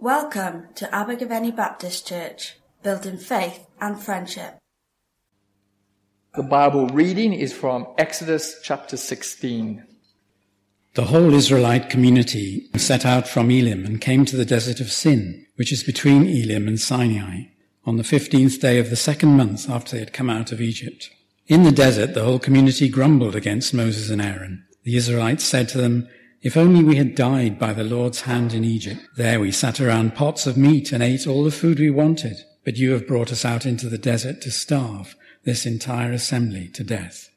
Welcome to Abergavenny Baptist Church, building faith and friendship. The Bible reading is from Exodus chapter 16. The whole Israelite community set out from Elim and came to the desert of Sin, which is between Elim and Sinai, on the 15th day of the second month after they had come out of Egypt. In the desert, the whole community grumbled against Moses and Aaron. The Israelites said to them, "If only we had died by the Lord's hand in Egypt. There we sat around pots of meat and ate all the food we wanted. But you have brought us out into the desert to starve this entire assembly to death."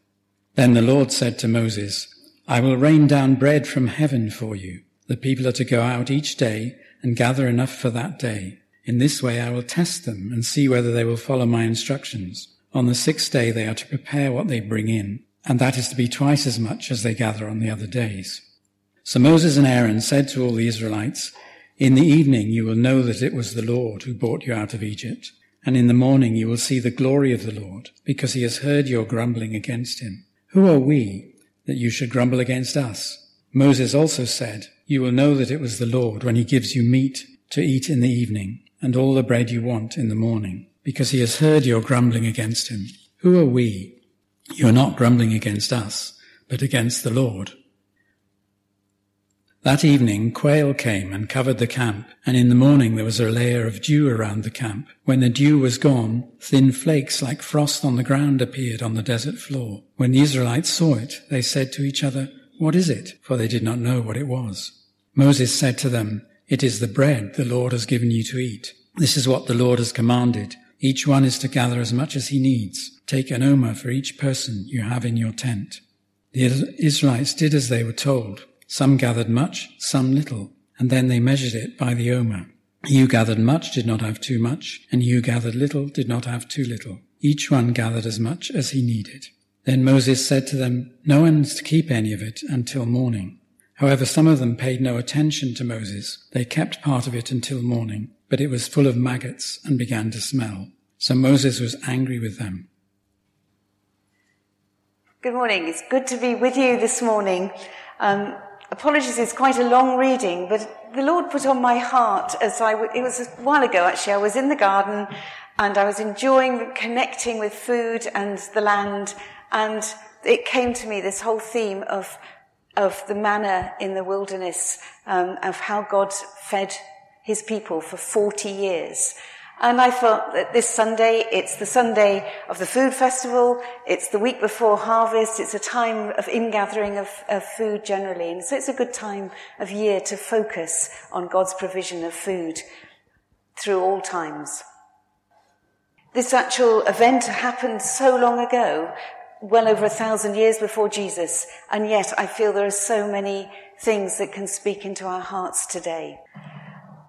Then the Lord said to Moses, "I will rain down bread from heaven for you. The people are to go out each day and gather enough for that day. In this way I will test them and see whether they will follow my instructions. On the sixth day they are to prepare what they bring in, and that is to be twice as much as they gather on the other days." So Moses and Aaron said to all the Israelites, "In the evening you will know that it was the Lord who brought you out of Egypt, and in the morning you will see the glory of the Lord, because he has heard your grumbling against him. Who are we that you should grumble against us?" Moses also said, "You will know that it was the Lord when he gives you meat to eat in the evening, and all the bread you want in the morning, because he has heard your grumbling against him. Who are we? You are not grumbling against us, but against the Lord." That evening quail came and covered the camp, and in the morning there was a layer of dew around the camp. When the dew was gone, thin flakes like frost on the ground appeared on the desert floor. When the Israelites saw it, they said to each other, "What is it?" For they did not know what it was. Moses said to them, "It is the bread the Lord has given you to eat. This is what the Lord has commanded. Each one is to gather as much as he needs. Take an omer for each person you have in your tent." The Israelites did as they were told. Some gathered much, some little, and then they measured it by the omer. He who gathered much did not have too much, and he who gathered little did not have too little. Each one gathered as much as he needed. Then Moses said to them, "No one is to keep any of it until morning." However, some of them paid no attention to Moses. They kept part of it until morning, but it was full of maggots and began to smell. So Moses was angry with them. Good morning. It's good to be with you this morning. Apologies, it's quite a long reading, but the Lord put on my heart it was a while ago actually, I was in the garden and I was enjoying connecting with food and the land, and it came to me this whole theme of the manna in the wilderness, of how God fed his people for 40 years. And I felt that this Sunday, it's the Sunday of the food festival, it's the week before harvest, it's a time of ingathering of food generally. And so it's a good time of year to focus on God's provision of food through all times. This actual event happened so long ago, well over 1,000 years before Jesus, and yet I feel there are so many things that can speak into our hearts today.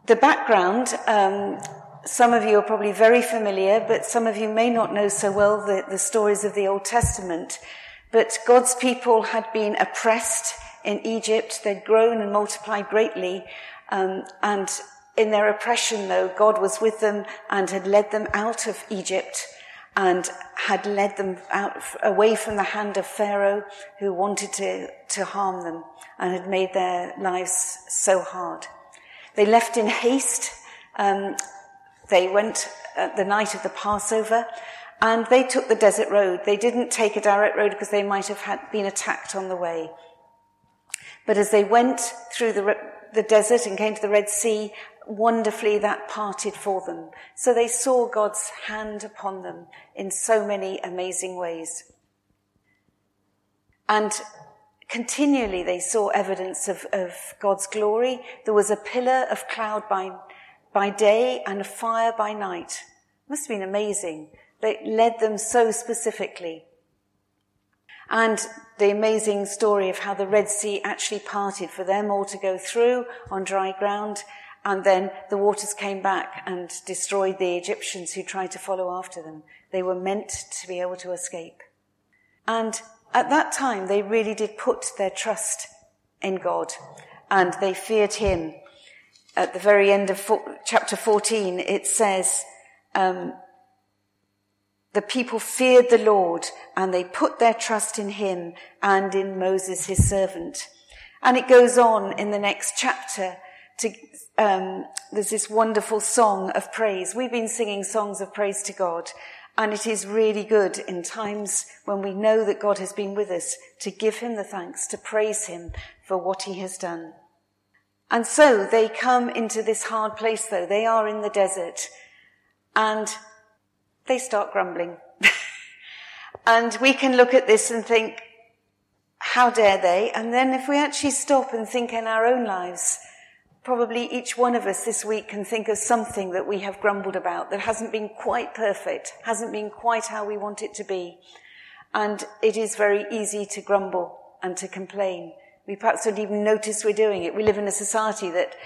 The background, some of you are probably very familiar, but some of you may not know so well the stories of the Old Testament. But God's people had been oppressed in Egypt. They'd grown and multiplied greatly. And in their oppression, though, God was with them and had led them out of Egypt and had led them out away from the hand of Pharaoh, who wanted to harm them and had made their lives so hard. They left in haste. They went at the night of the Passover and they took the desert road. They didn't take a direct road because they might have been attacked on the way. But as they went through the desert and came to the Red Sea, wonderfully that parted for them. So they saw God's hand upon them in so many amazing ways. And continually they saw evidence of God's glory. There was a pillar of cloud by day and a fire by night. Must have been amazing. They led them so specifically. And the amazing story of how the Red Sea actually parted for them all to go through on dry ground, and then the waters came back and destroyed the Egyptians who tried to follow after them. They were meant to be able to escape. And at that time, they really did put their trust in God, and they feared him. At the very end of chapter 14, it says, the people feared the Lord and they put their trust in him and in Moses, his servant. And it goes on in the next chapter there's this wonderful song of praise. We've been singing songs of praise to God, and it is really good in times when we know that God has been with us to give him the thanks, to praise him for what he has done. And so they come into this hard place, though. They are in the desert, and they start grumbling. And we can look at this and think, how dare they? And then if we actually stop and think in our own lives, probably each one of us this week can think of something that we have grumbled about that hasn't been quite perfect, hasn't been quite how we want it to be. And it is very easy to grumble and to complain. We perhaps don't even notice we're doing it. We live in a society that,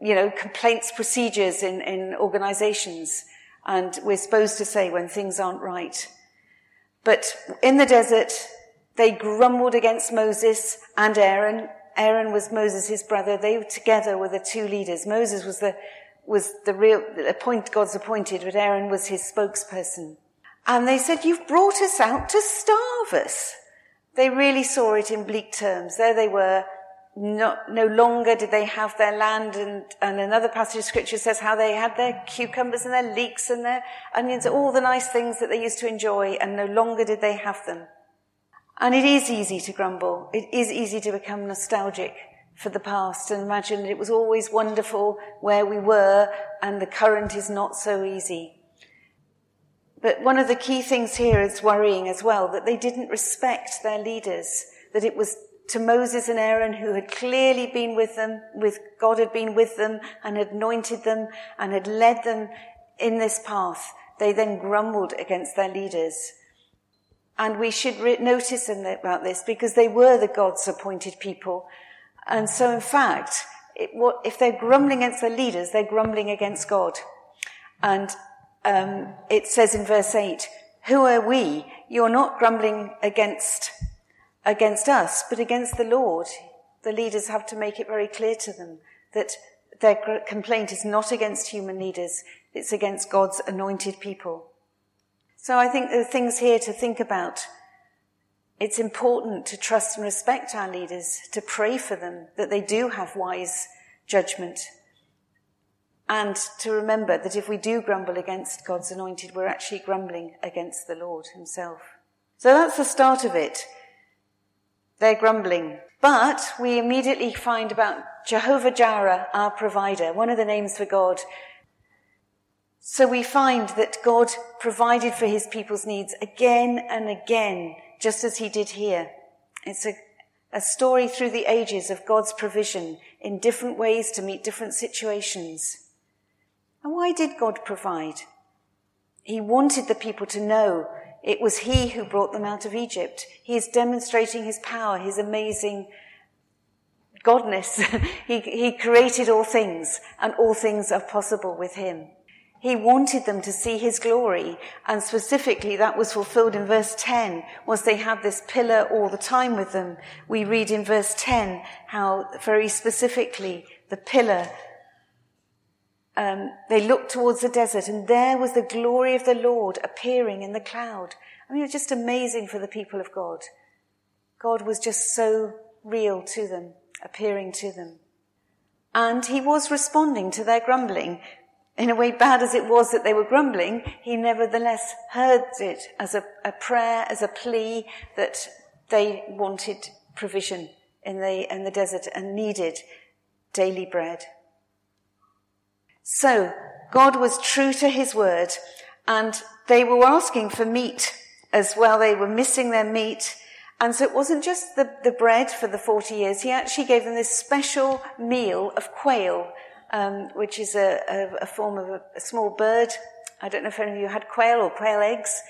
you know, complaints procedures in organizations, and we're supposed to say when things aren't right. But in the desert, they grumbled against Moses and Aaron. Aaron was Moses' brother. They together were the two leaders. Moses God's appointed, but Aaron was his spokesperson. And they said, "You've brought us out to starve us." They really saw it in bleak terms. There they were. No longer did they have their land, and another passage of scripture says how they had their cucumbers and their leeks and their onions, all the nice things that they used to enjoy, and no longer did they have them. And it is easy to grumble. It is easy to become nostalgic for the past and imagine that it was always wonderful where we were, and the current is not so easy. But one of the key things here is worrying as well, that they didn't respect their leaders, that it was to Moses and Aaron, who had clearly been with them, with God had been with them and had anointed them and had led them in this path. They then grumbled against their leaders. And we should notice about this, because they were the God's appointed people. And so in fact, if they're grumbling against their leaders, they're grumbling against God. And it says in verse 8, "Who are we? You're not grumbling against us, but against the Lord." The leaders have to make it very clear to them that their complaint is not against human leaders, it's against God's anointed people. So I think there are things here to think about. It's important to trust and respect our leaders, to pray for them, that they do have wise judgment, and to remember that if we do grumble against God's anointed, we're actually grumbling against the Lord himself. So that's the start of it. They're grumbling. But we immediately find about Jehovah Jireh, our provider, one of the names for God. So we find that God provided for his people's needs again and again, just as he did here. It's a story through the ages of God's provision in different ways to meet different situations. And why did God provide? He wanted the people to know it was he who brought them out of Egypt. He is demonstrating his power, his amazing godness. He created all things, and all things are possible with him. He wanted them to see his glory, and specifically that was fulfilled in verse 10, was they had this pillar all the time with them. We read in verse 10 how very specifically the pillar, they looked towards the desert, and there was the glory of the Lord appearing in the cloud. I mean, it was just amazing for the people of God. God was just so real to them, appearing to them. And he was responding to their grumbling. In a way, bad as it was that they were grumbling, he nevertheless heard it as a prayer, as a plea that they wanted provision in the desert and needed daily bread. So God was true to his word, and they were asking for meat as well. They were missing their meat. And so it wasn't just the bread for the 40 years. He actually gave them this special meal of quail, which is a form of a small bird. I don't know if any of you had quail or quail eggs,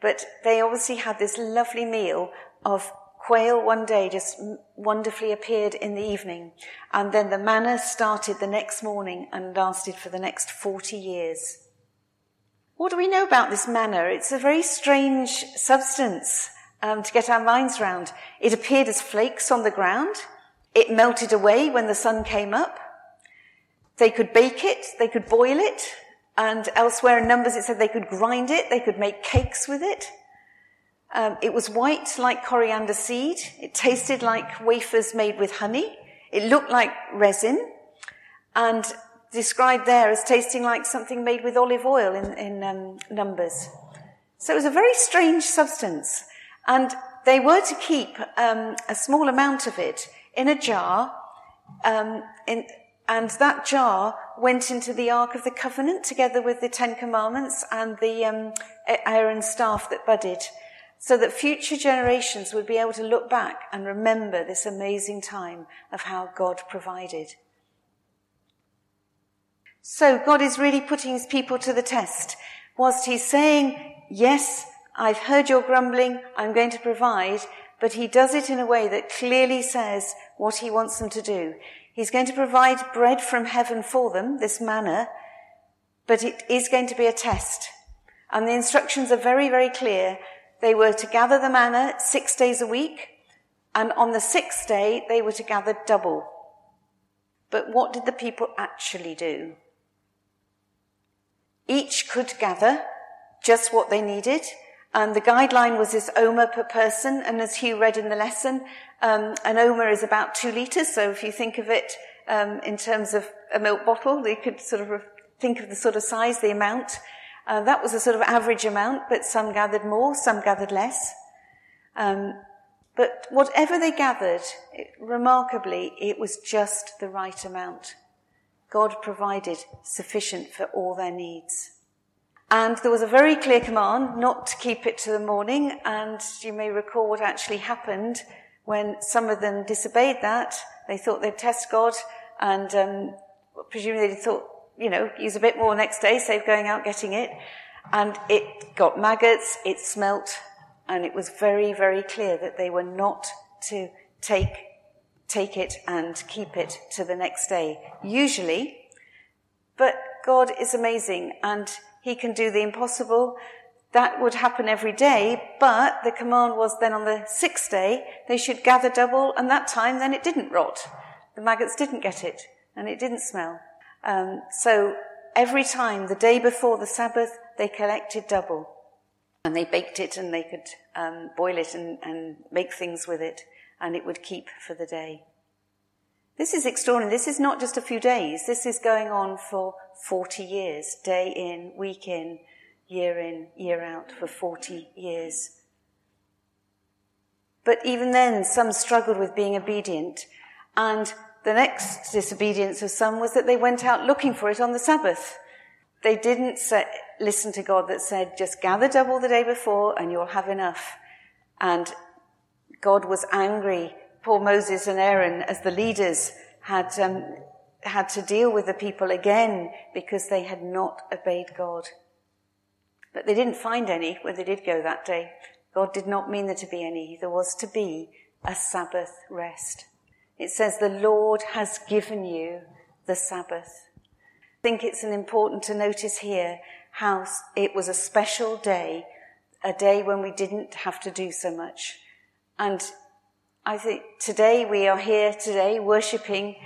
but they obviously had this lovely meal of quail one day, just wonderfully appeared in the evening. And then the manna started the next morning and lasted for the next 40 years. What do we know about this manna? It's a very strange substance to get our minds round. It appeared as flakes on the ground. It melted away when the sun came up. They could bake it, they could boil it, and elsewhere in Numbers it said they could grind it, they could make cakes with it. It was white like coriander seed. It tasted like wafers made with honey. It looked like resin. and described there as tasting like something made with olive oil in Numbers. So it was a very strange substance, and they were to keep a small amount of it in a jar, and that jar went into the Ark of the Covenant together with the Ten Commandments and the Aaron's staff that budded, so that future generations would be able to look back and remember this amazing time of how God provided. So God is really putting his people to the test. Whilst he's saying, yes, I've heard your grumbling, I'm going to provide, but he does it in a way that clearly says what he wants them to do. He's going to provide bread from heaven for them, this manna, but it is going to be a test. And the instructions are very, very clear. They were to gather the manna 6 days a week, and on the sixth day they were to gather double. But what did the people actually do? Each could gather just what they needed, and the guideline was this omer per person, and as Hugh read in the lesson, an omer is about 2 litres, so if you think of it in terms of a milk bottle, you could sort of think of the sort of size, the amount. That was a sort of average amount, but some gathered more, some gathered less. But whatever they gathered, remarkably, it was just the right amount. God provided sufficient for all their needs. And there was a very clear command not to keep it to the morning, and you may recall what actually happened when some of them disobeyed that. They thought they'd test God, and presumably they thought, use a bit more next day, save going out getting it. And it got maggots, it smelt, and it was very, very clear that they were not to take it and keep it to the next day, usually. But God is amazing, and he can do the impossible. That would happen every day, but the command was then on the sixth day, they should gather double, and that time then it didn't rot. The maggots didn't get it, and it didn't smell. So every time, the day before the Sabbath, they collected double, and they baked it, and they could boil it and make things with it, and it would keep for the day. This is extraordinary. This is not just a few days. This is going on for 40 years, day in, week in, year out, for 40 years. But even then, some struggled with being obedient, and the next disobedience of some was that they went out looking for it on the Sabbath. They didn't listen to God that said, just gather double the day before and you'll have enough. And God was angry. Poor Moses and Aaron, as the leaders, had to deal with the people again because they had not obeyed God. But they didn't find any when they did go that day. God did not mean there to be any. There was to be a Sabbath rest. It says, the Lord has given you the Sabbath. I think it's important to notice here how it was a special day, a day when we didn't have to do so much. And I think today we are here today worshipping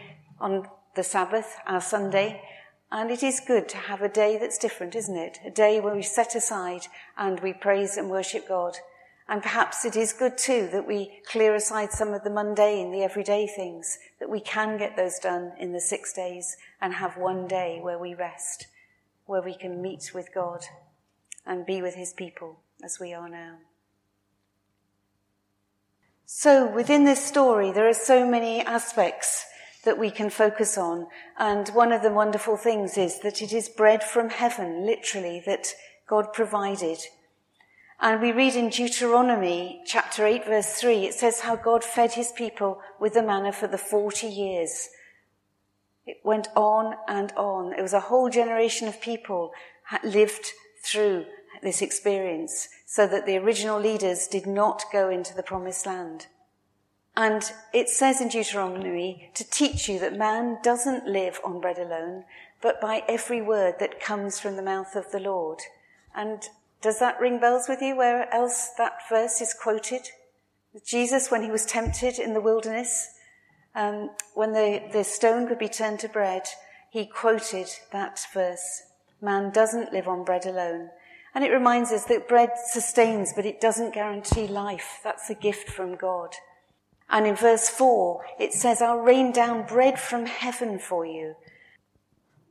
on the Sabbath, our Sunday, and it is good to have a day that's different, isn't it? A day where we set aside and we praise and worship God. And perhaps it is good too that we clear aside some of the mundane, the everyday things, that we can get those done in the 6 days and have one day where we rest, where we can meet with God and be with his people as we are now. So within this story, there are so many aspects that we can focus on. And one of the wonderful things is that it is bread from heaven, literally, that God provided. And we read in Deuteronomy chapter 8, verse 3, it says how God fed his people with the manna for the 40 years. It went on and on. It was a whole generation of people that lived through this experience so that the original leaders did not go into the promised land. And it says in Deuteronomy to teach you that man doesn't live on bread alone, but by every word that comes from the mouth of the Lord. And does that ring bells with you where else that verse is quoted? Jesus, when he was tempted in the wilderness, when the stone could be turned to bread, he quoted that verse. Man doesn't live on bread alone. And it reminds us that bread sustains, but it doesn't guarantee life. That's a gift from God. And in verse 4, it says, I'll rain down bread from heaven for you.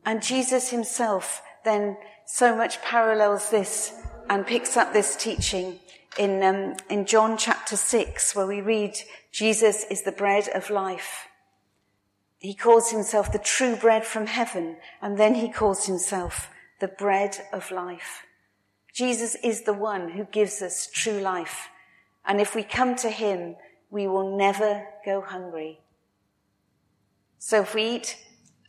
And Jesus himself then so much parallels this and picks up this teaching in John chapter 6, where we read, Jesus is the bread of life. He calls himself the true bread from heaven, and then he calls himself the bread of life. Jesus is the one who gives us true life, and if we come to him, we will never go hungry. So if we eat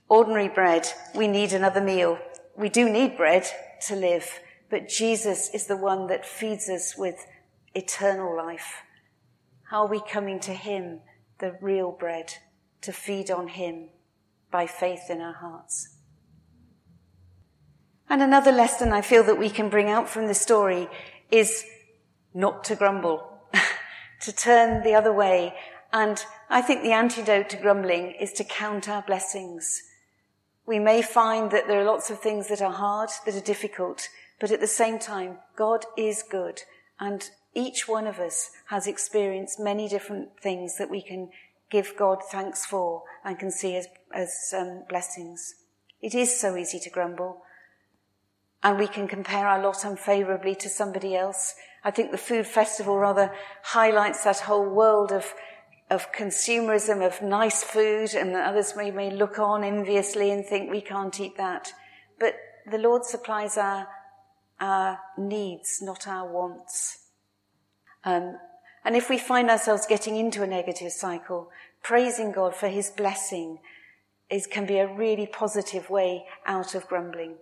ordinary bread, we need another meal. We do need bread to live, but Jesus is the one that feeds us with eternal life. How are we coming to him, the real bread, to feed on him by faith in our hearts? And another lesson I feel that we can bring out from this story is not to grumble, to turn the other way. And I think the antidote to grumbling is to count our blessings. We may find that there are lots of things that are hard, that are difficult, but at the same time, God is good. And each one of us has experienced many different things that we can give God thanks for and can see as blessings. It is so easy to grumble. And we can compare our lot unfavourably to somebody else. I think the food festival rather highlights that whole world of consumerism, of nice food, and that others may look on enviously and think we can't eat that. But the Lord supplies our needs, not our wants. And if we find ourselves getting into a negative cycle, praising God for his blessing can be a really positive way out of grumbling.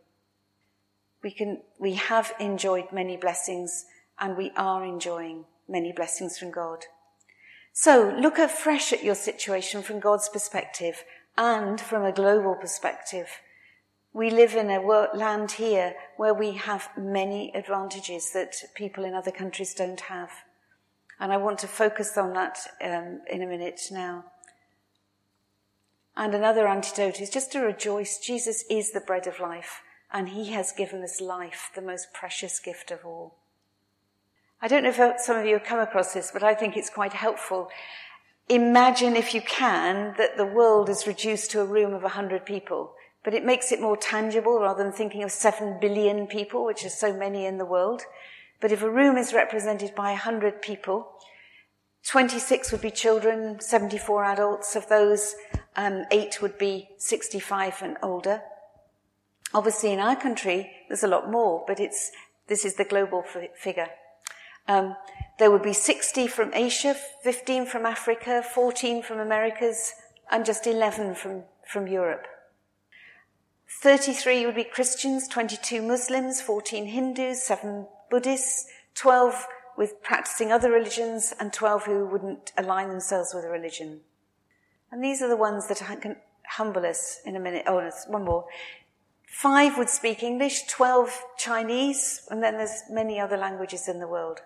We have enjoyed many blessings, and we are enjoying many blessings from God. So look afresh at your situation from God's perspective and from a global perspective. We live in a land here where we have many advantages that people in other countries don't have. And I want to focus on that in a minute now. And another antidote is just to rejoice. Jesus is the bread of life, and he has given us life, the most precious gift of all. I don't know if some of you have come across this, but I think it's quite helpful. Imagine, if you can, that the world is reduced to a room of 100 people, but it makes it more tangible rather than thinking of 7 billion people, which are so many in the world. But if a room is represented by 100 people, 26 would be children, 74 adults. Of those, 8 would be 65 and older. Obviously, in our country, there's a lot more, but this is the global figure. There would be 60 from Asia, 15 from Africa, 14 from Americas, and just 11 from Europe. 33 would be Christians, 22 Muslims, 14 Hindus, 7 Buddhists, 12 with practicing other religions, and 12 who wouldn't align themselves with a religion. And these are the ones that can humble us in a minute. Oh, one more. 5 would speak English, 12 Chinese, and then there's many other languages in the world.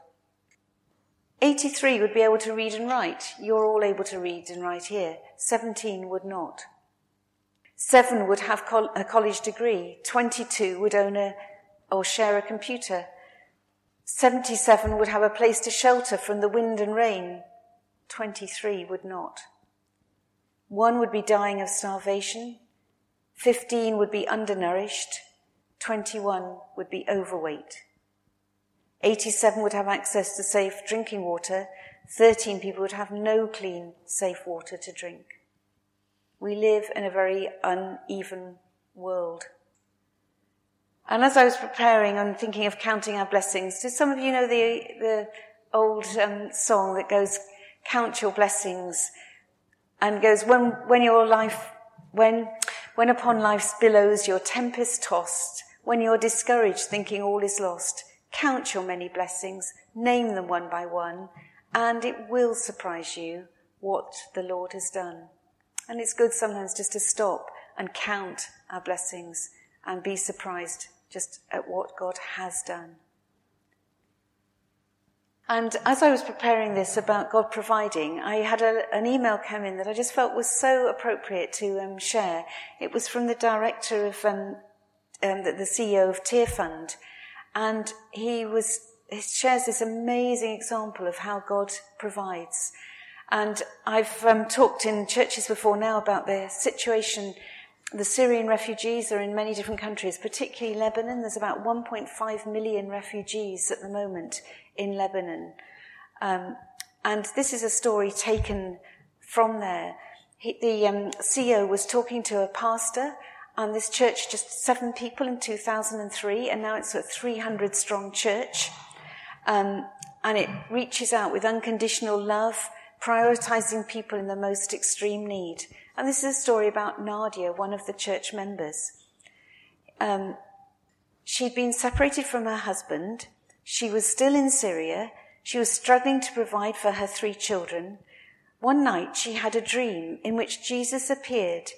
83 would be able to read and write. You're all able to read and write here. 17 would not. 7 would have a college degree. 22 would own or share a computer. 77 would have a place to shelter from the wind and rain. 23 would not. 1 would be dying of starvation. 15 would be undernourished. 21 would be overweight. 87 would have access to safe drinking water. 13 people would have no clean, safe water to drink. We live in a very uneven world. And as I was preparing and thinking of counting our blessings, do some of you know the old song that goes, "Count your blessings," and goes, "When upon life's billows you're tempest tossed, when you're discouraged, thinking all is lost, count your many blessings, name them one by one, and it will surprise you what the Lord has done." And it's good sometimes just to stop and count our blessings and be surprised just at what God has done. And as I was preparing this about God providing, I had an email come in that I just felt was so appropriate to share. It was from the director of the CEO of Tear Fund, and he shares this amazing example of how God provides. And I've talked in churches before now about the situation The Syrian refugees are in many different countries, particularly Lebanon. There's about 1.5 million refugees at the moment in Lebanon. And this is a story taken from there. The CEO was talking to a pastor, and this church, just 7 people in 2003, and now it's a 300-strong church. And it reaches out with unconditional love, prioritizing people in the most extreme need. And this is a story about Nadia, one of the church members. She'd been separated from her husband. She was still in Syria. She was struggling to provide for her 3 children. One night she had a dream in which Jesus appeared.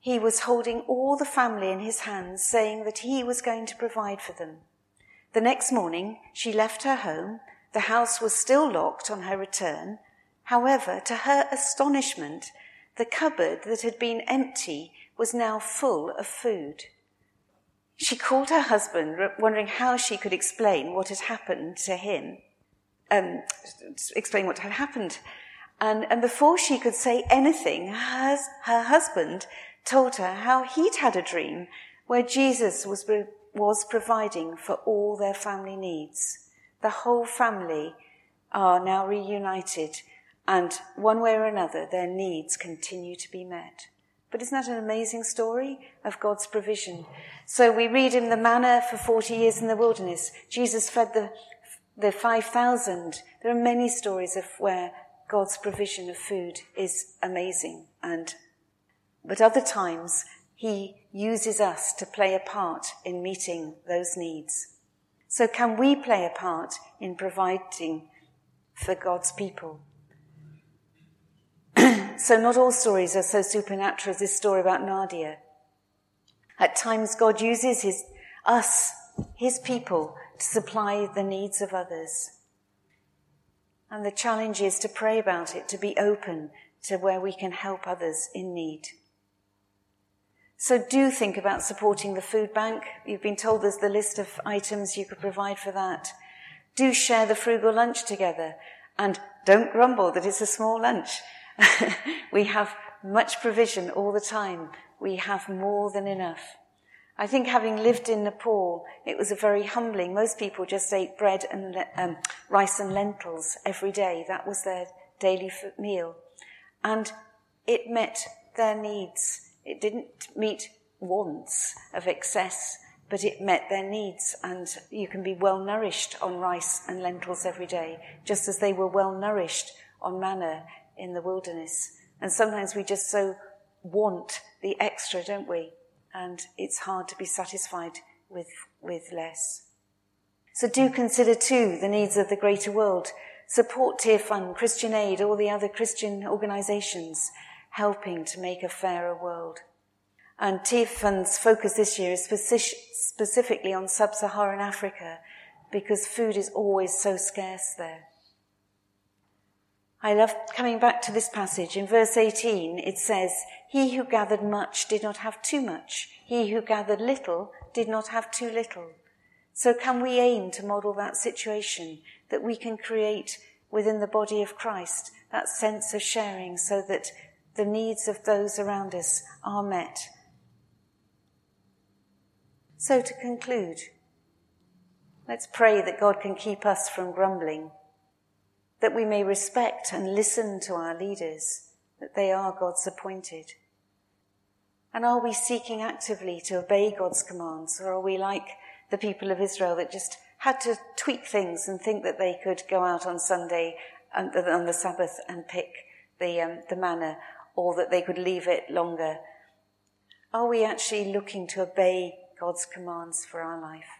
He was holding all the family in his hands, saying that he was going to provide for them. The next morning she left her home. The house was still locked on her return. However, to her astonishment, the cupboard that had been empty was now full of food. She called her husband, wondering how she could explain what had happened to him, And before she could say anything, her husband told her how he'd had a dream where Jesus was providing for all their family needs. The whole family are now reunited, and one way or another, their needs continue to be met. But isn't that an amazing story of God's provision? So we read in the manna for 40 years in the wilderness. Jesus fed the 5,000. There are many stories of where God's provision of food is amazing. But other times, he uses us to play a part in meeting those needs. So can we play a part in providing for God's people? So not all stories are so supernatural as this story about Nadia. At times, God uses his people, to supply the needs of others. And the challenge is to pray about it, to be open to where we can help others in need. So do think about supporting the food bank. You've been told there's the list of items you could provide for that. Do share the frugal lunch together, and don't grumble that it's a small lunch. We have much provision all the time. We have more than enough. I think having lived in Nepal, it was a very humbling. Most people just ate bread and rice and lentils every day. That was their daily meal. And it met their needs. It didn't meet wants of excess, but it met their needs. And you can be well nourished on rice and lentils every day, just as they were well nourished on manna in the wilderness. And sometimes we just so want the extra, don't we? And it's hard to be satisfied with less. So do consider too the needs of the greater world. Support Tear Fund, Christian Aid, all the other Christian organisations helping to make a fairer world. And Tear Fund's focus this year is specifically on sub-Saharan Africa, because food is always so scarce there. I love coming back to this passage. In verse 18, it says, "He who gathered much did not have too much. He who gathered little did not have too little." So can we aim to model that situation that we can create within the body of Christ, that sense of sharing, so that the needs of those around us are met? So to conclude, let's pray that God can keep us from grumbling, that we may respect and listen to our leaders, that they are God's appointed. And are we seeking actively to obey God's commands, or are we like the people of Israel that just had to tweak things and think that they could go out on Sunday and on the Sabbath and pick the manna, or that they could leave it longer? Are we actually looking to obey God's commands for our life?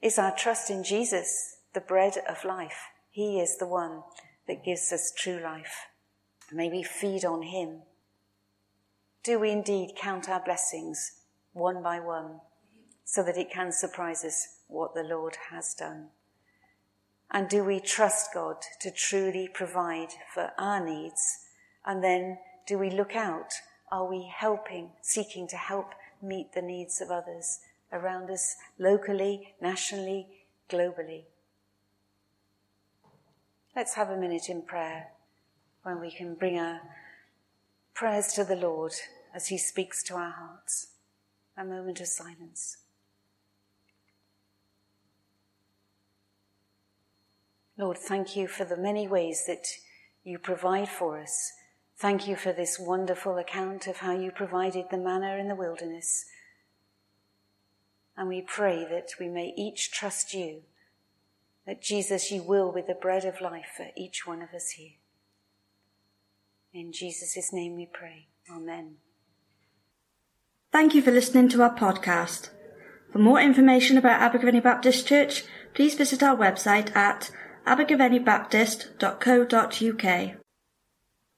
Is our trust in Jesus the bread of life? He is the one that gives us true life. May we feed on him. Do we indeed count our blessings one by one, so that it can surprise us what the Lord has done? And do we trust God to truly provide for our needs? And then do we look out? Are we seeking to help meet the needs of others around us, locally, nationally, globally? Let's have a minute in prayer when we can bring our Prayers to the Lord as he speaks to our hearts. A moment of silence. Lord, thank you for the many ways that you provide for us. Thank you for this wonderful account of how you provided the manna in the wilderness. And we pray that we may each trust you, that Jesus, you will with the bread of life for each one of us here. In Jesus' name we pray. Amen. Thank you for listening to our podcast. For more information about Abergavenny Baptist Church, please visit our website at abergavennybaptist.co.uk.